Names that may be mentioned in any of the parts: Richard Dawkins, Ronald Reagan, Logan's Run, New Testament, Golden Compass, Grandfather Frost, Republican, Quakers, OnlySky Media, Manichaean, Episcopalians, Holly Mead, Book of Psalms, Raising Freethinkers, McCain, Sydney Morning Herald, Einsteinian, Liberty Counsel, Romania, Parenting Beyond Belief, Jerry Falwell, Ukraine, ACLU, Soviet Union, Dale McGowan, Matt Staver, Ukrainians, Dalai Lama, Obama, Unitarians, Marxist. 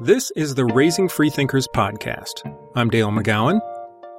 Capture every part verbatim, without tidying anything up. This is the Raising Freethinkers podcast. I'm Dale McGowan,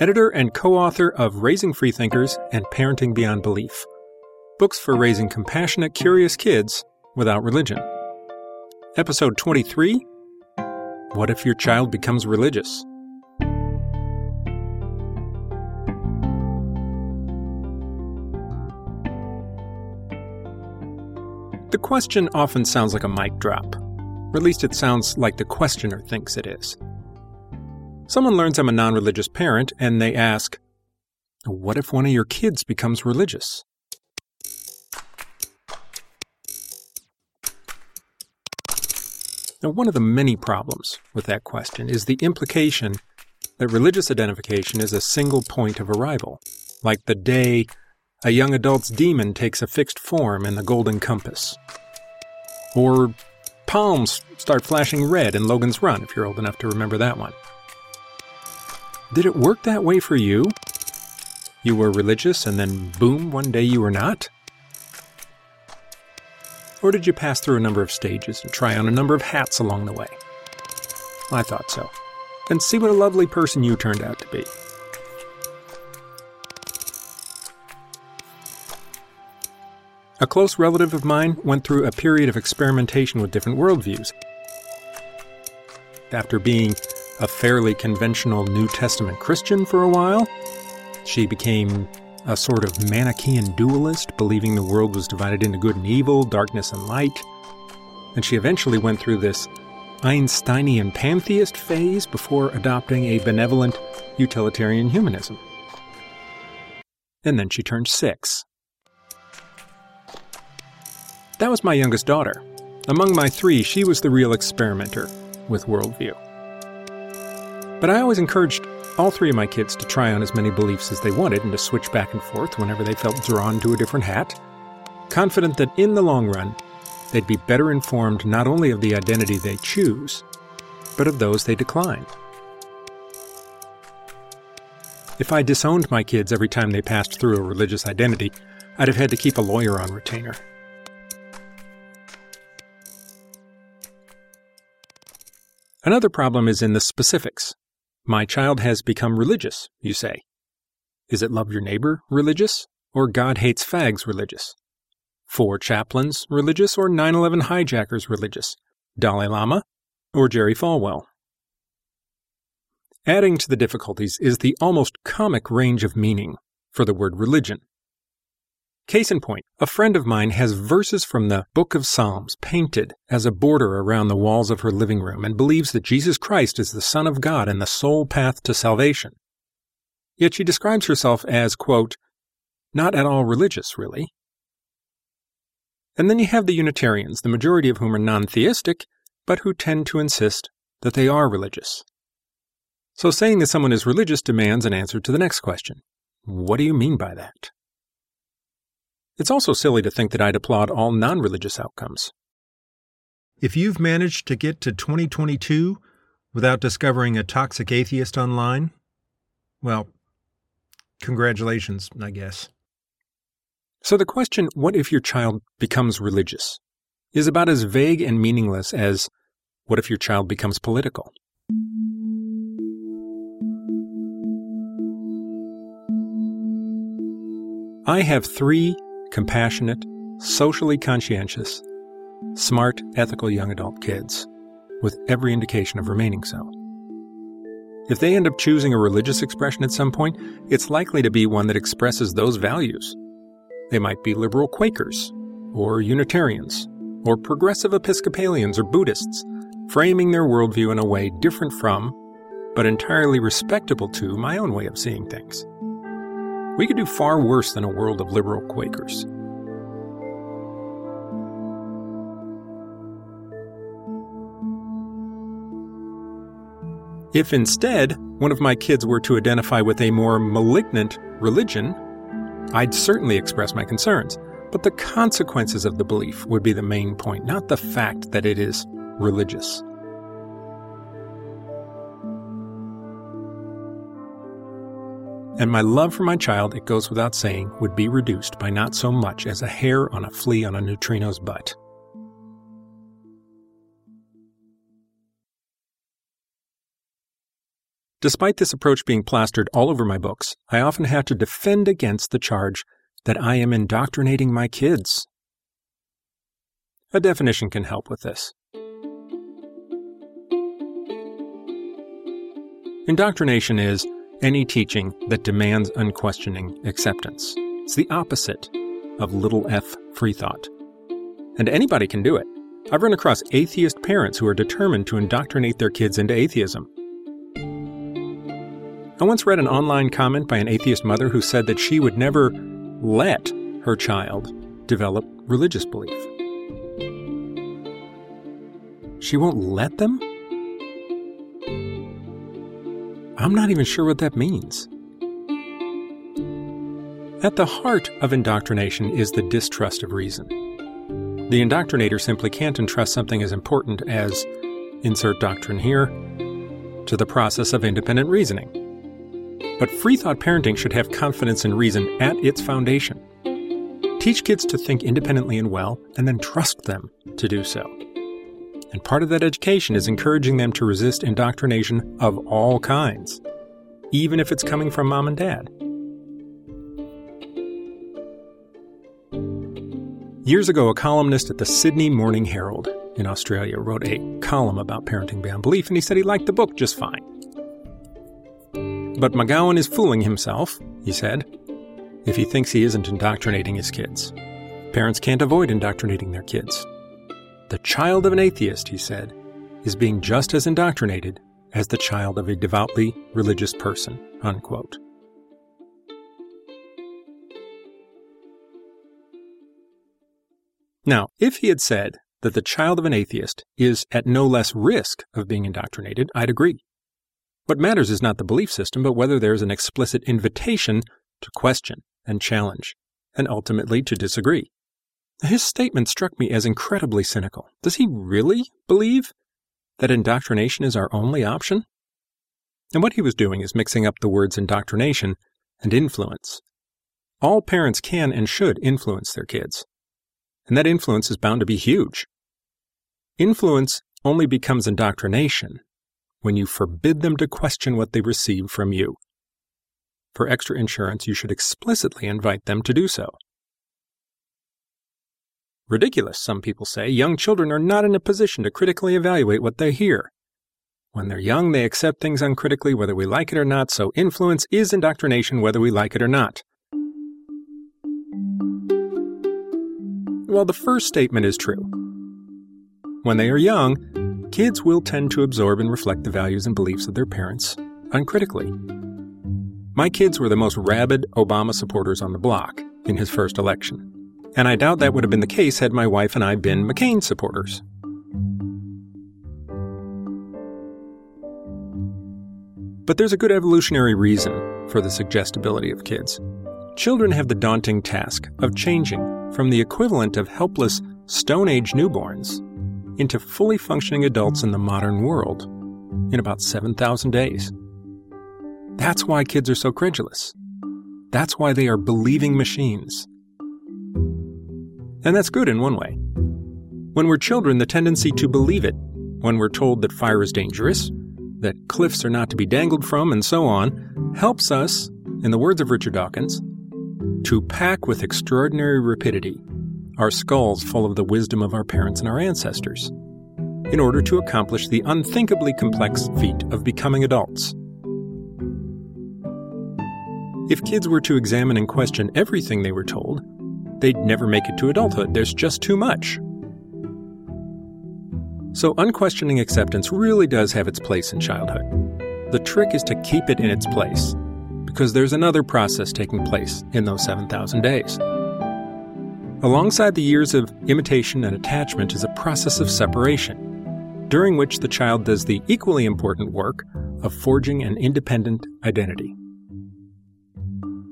editor and co-author of Raising Freethinkers and Parenting Beyond Belief, books for raising compassionate, curious kids without religion. Episode twenty-three, What If Your Child Becomes Religious? The question often sounds like a mic drop. Or at least it sounds like the questioner thinks it is. Someone learns I'm a non-religious parent, and they ask, what if one of your kids becomes religious? Now, one of the many problems with that question is the implication that religious identification is a single point of arrival, like the day a young adult's demon takes a fixed form in the Golden Compass. Or palms start flashing red in Logan's Run, if you're old enough to remember that one. Did it work that way for you? You were religious and then boom, one day you were not? Or did you pass through a number of stages and try on a number of hats along the way? I thought so. And see what a lovely person you turned out to be. A close relative of mine went through a period of experimentation with different worldviews. After being a fairly conventional New Testament Christian for a while, she became a sort of Manichaean dualist, believing the world was divided into good and evil, darkness and light. And she eventually went through this Einsteinian pantheist phase before adopting a benevolent utilitarian humanism. And then she turned six. That was my youngest daughter. Among my three, she was the real experimenter with worldview. But I always encouraged all three of my kids to try on as many beliefs as they wanted and to switch back and forth whenever they felt drawn to a different hat, confident that in the long run, they'd be better informed not only of the identity they choose, but of those they decline. If I disowned my kids every time they passed through a religious identity, I'd have had to keep a lawyer on retainer. Another problem is in the specifics. My child has become religious, you say. Is it love your neighbor religious or God hates fags religious? Four chaplains religious or nine eleven hijackers religious? Dalai Lama or Jerry Falwell? Adding to the difficulties is the almost comic range of meaning for the word religion. Case in point, a friend of mine has verses from the Book of Psalms painted as a border around the walls of her living room and believes that Jesus Christ is the Son of God and the sole path to salvation. Yet she describes herself as, quote, not at all religious, really. And then you have the Unitarians, the majority of whom are non-theistic, but who tend to insist that they are religious. So saying that someone is religious demands an answer to the next question. What do you mean by that? It's also silly to think that I'd applaud all non-religious outcomes. If you've managed to get to twenty twenty-two without discovering a toxic atheist online, well, congratulations, I guess. So the question, what if your child becomes religious, is about as vague and meaningless as, what if your child becomes political? I have three compassionate, socially conscientious, smart, ethical young adult kids, with every indication of remaining so. If they end up choosing a religious expression at some point, it's likely to be one that expresses those values. They might be liberal Quakers, or Unitarians, or progressive Episcopalians or Buddhists, framing their worldview in a way different from, but entirely respectable to, my own way of seeing things. We could do far worse than a world of liberal Quakers. If instead one of my kids were to identify with a more malignant religion, I'd certainly express my concerns, but the consequences of the belief would be the main point, not the fact that it is religious. And my love for my child, it goes without saying, would be reduced by not so much as a hair on a flea on a neutrino's butt. Despite this approach being plastered all over my books, I often have to defend against the charge that I am indoctrinating my kids. A definition can help with this. Indoctrination is any teaching that demands unquestioning acceptance. It's the opposite of little f free thought. And anybody can do it. I've run across atheist parents who are determined to indoctrinate their kids into atheism. I once read an online comment by an atheist mother who said that she would never let her child develop religious belief. She won't let them? I'm not even sure what that means. At the heart of indoctrination is the distrust of reason. The indoctrinator simply can't entrust something as important as, insert doctrine here, to the process of independent reasoning. But free thought parenting should have confidence in reason at its foundation. Teach kids to think independently and well, and then trust them to do so. And part of that education is encouraging them to resist indoctrination of all kinds, even if it's coming from mom and dad. Years ago, a columnist at the Sydney Morning Herald in Australia wrote a column about Parenting Beyond Belief, and he said he liked the book just fine. But McGowan is fooling himself, he said, if he thinks he isn't indoctrinating his kids. Parents can't avoid indoctrinating their kids. The child of an atheist, he said, is being just as indoctrinated as the child of a devoutly religious person, unquote. Now, if he had said that the child of an atheist is at no less risk of being indoctrinated, I'd agree. What matters is not the belief system, but whether there is an explicit invitation to question and challenge, and ultimately to disagree. His statement struck me as incredibly cynical. Does he really believe that indoctrination is our only option? And what he was doing is mixing up the words indoctrination and influence. All parents can and should influence their kids, and that influence is bound to be huge. Influence only becomes indoctrination when you forbid them to question what they receive from you. For extra insurance, you should explicitly invite them to do so. Ridiculous, some people say. Young children are not in a position to critically evaluate what they hear. When they're young, they accept things uncritically, whether we like it or not, so influence is indoctrination, whether we like it or not. Well, the first statement is true. When they are young, kids will tend to absorb and reflect the values and beliefs of their parents uncritically. My kids were the most rabid Obama supporters on the block in his first election. And I doubt that would have been the case had my wife and I been McCain supporters. But there's a good evolutionary reason for the suggestibility of kids. Children have the daunting task of changing from the equivalent of helpless Stone Age newborns into fully functioning adults in the modern world in about seven thousand days. That's why kids are so credulous. That's why they are believing machines. And that's good in one way. When we're children, the tendency to believe it, when we're told that fire is dangerous, that cliffs are not to be dangled from, and so on, helps us, in the words of Richard Dawkins, to pack with extraordinary rapidity our skulls full of the wisdom of our parents and our ancestors, in order to accomplish the unthinkably complex feat of becoming adults. If kids were to examine and question everything they were told, they'd never make it to adulthood. There's just too much. So unquestioning acceptance really does have its place in childhood. The trick is to keep it in its place, because there's another process taking place in those seven thousand days. Alongside the years of imitation and attachment is a process of separation, during which the child does the equally important work of forging an independent identity.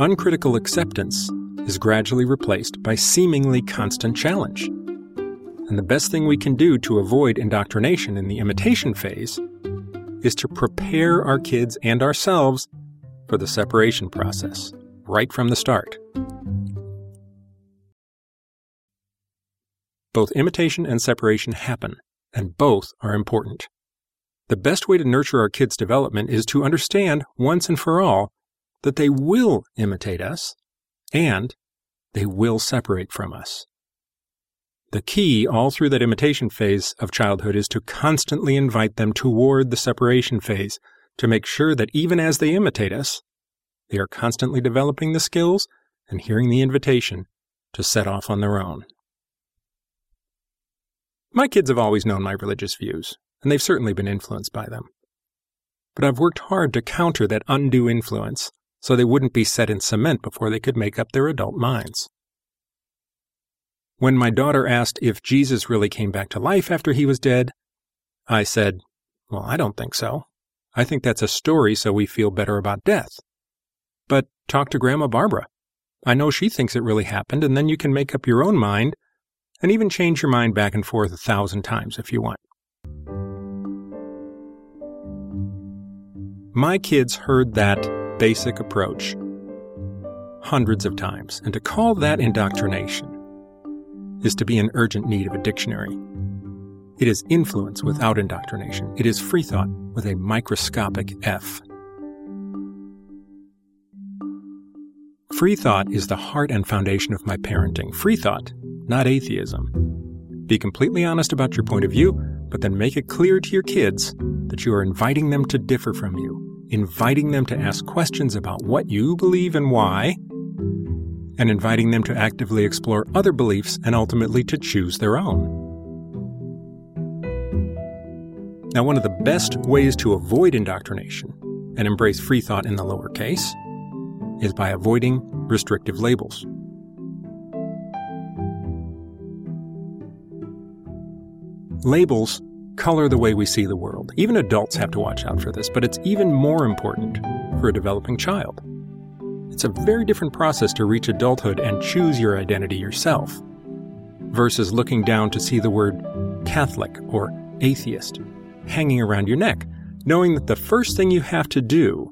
Uncritical acceptance is gradually replaced by seemingly constant challenge. And the best thing we can do to avoid indoctrination in the imitation phase is to prepare our kids and ourselves for the separation process right from the start. Both imitation and separation happen, and both are important. The best way to nurture our kids' development is to understand, once and for all, that they will imitate us and they will separate from us. The key all through that imitation phase of childhood is to constantly invite them toward the separation phase to make sure that even as they imitate us, they are constantly developing the skills and hearing the invitation to set off on their own. My kids have always known my religious views, and they've certainly been influenced by them. But I've worked hard to counter that undue influence so they wouldn't be set in cement before they could make up their adult minds. When my daughter asked if Jesus really came back to life after he was dead, I said, well, I don't think so. I think that's a story so we feel better about death. But talk to Grandma Barbara. I know she thinks it really happened, and then you can make up your own mind and even change your mind back and forth a thousand times if you want. My kids heard that basic approach hundreds of times, and to call that indoctrination is to be in urgent need of a dictionary. It is influence without indoctrination. It is free thought with a microscopic F. Free thought is the heart and foundation of my parenting. Free thought, not atheism. Be completely honest about your point of view, but then make it clear to your kids that you are inviting them to differ from you, inviting them to ask questions about what you believe and why, and inviting them to actively explore other beliefs and ultimately to choose their own. Now, one of the best ways to avoid indoctrination and embrace free thought in the lowercase is by avoiding restrictive labels. Labels color the way we see the world. Even adults have to watch out for this, but it's even more important for a developing child. It's a very different process to reach adulthood and choose your identity yourself, versus looking down to see the word Catholic or atheist hanging around your neck, knowing that the first thing you have to do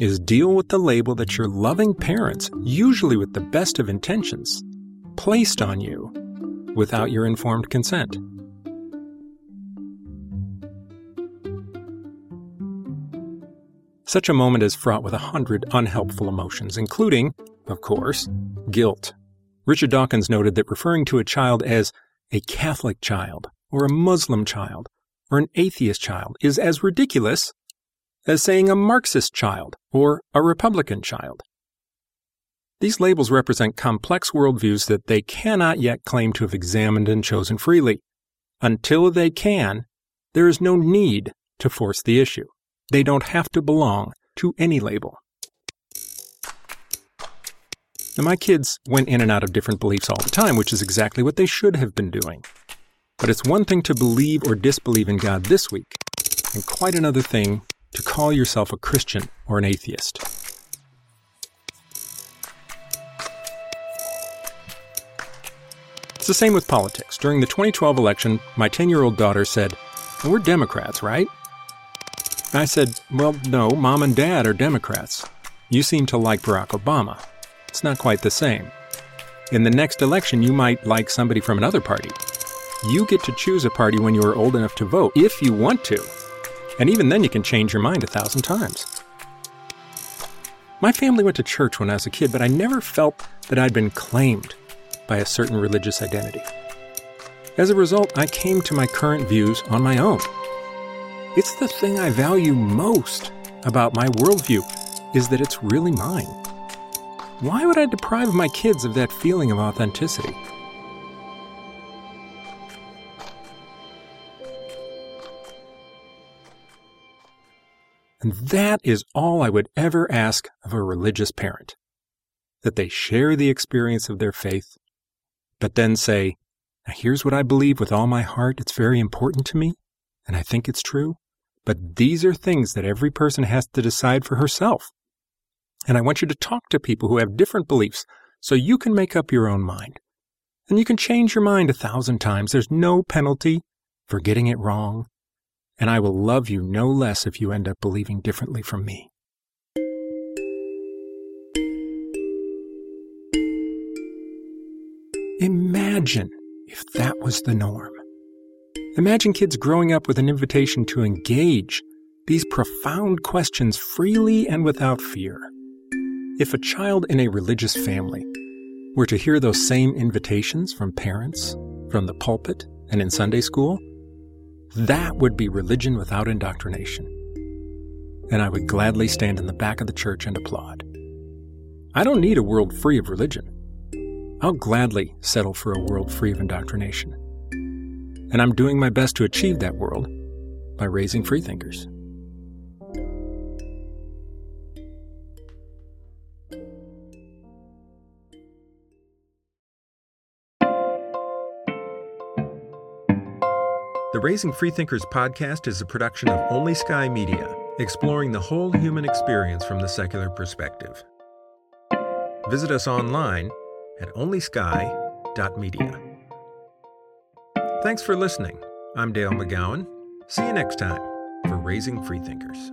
is deal with the label that your loving parents, usually with the best of intentions, placed on you without your informed consent. Such a moment is fraught with a hundred unhelpful emotions, including, of course, guilt. Richard Dawkins noted that referring to a child as a Catholic child, or a Muslim child, or an atheist child is as ridiculous as saying a Marxist child, or a Republican child. These labels represent complex worldviews that they cannot yet claim to have examined and chosen freely. Until they can, there is no need to force the issue. They don't have to belong to any label. Now, my kids went in and out of different beliefs all the time, which is exactly what they should have been doing. But it's one thing to believe or disbelieve in God this week, and quite another thing to call yourself a Christian or an atheist. It's the same with politics. During the twenty twelve election, my ten-year-old daughter said, well, we're Democrats, right? I said, well, no, Mom and Dad are Democrats. You seem to like Barack Obama. It's not quite the same. In the next election, you might like somebody from another party. You get to choose a party when you are old enough to vote, if you want to. And even then, you can change your mind a thousand times. My family went to church when I was a kid, but I never felt that I'd been claimed by a certain religious identity. As a result, I came to my current views on my own. It's the thing I value most about my worldview, is that it's really mine. Why would I deprive my kids of that feeling of authenticity? And that is all I would ever ask of a religious parent, that they share the experience of their faith, but then say, now here's what I believe with all my heart, it's very important to me, and I think it's true. But these are things that every person has to decide for herself. And I want you to talk to people who have different beliefs so you can make up your own mind. And you can change your mind a thousand times. There's no penalty for getting it wrong. And I will love you no less if you end up believing differently from me. Imagine if that was the norm. Imagine kids growing up with an invitation to engage these profound questions freely and without fear. If a child in a religious family were to hear those same invitations from parents, from the pulpit, and in Sunday school, that would be religion without indoctrination. And I would gladly stand in the back of the church and applaud. I don't need a world free of religion. I'll gladly settle for a world free of indoctrination. And I'm doing my best to achieve that world by raising freethinkers. The Raising Freethinkers podcast is a production of OnlySky Media, exploring the whole human experience from the secular perspective. Visit us online at only sky dot media. Thanks for listening. I'm Dale McGowan. See you next time for Raising Freethinkers.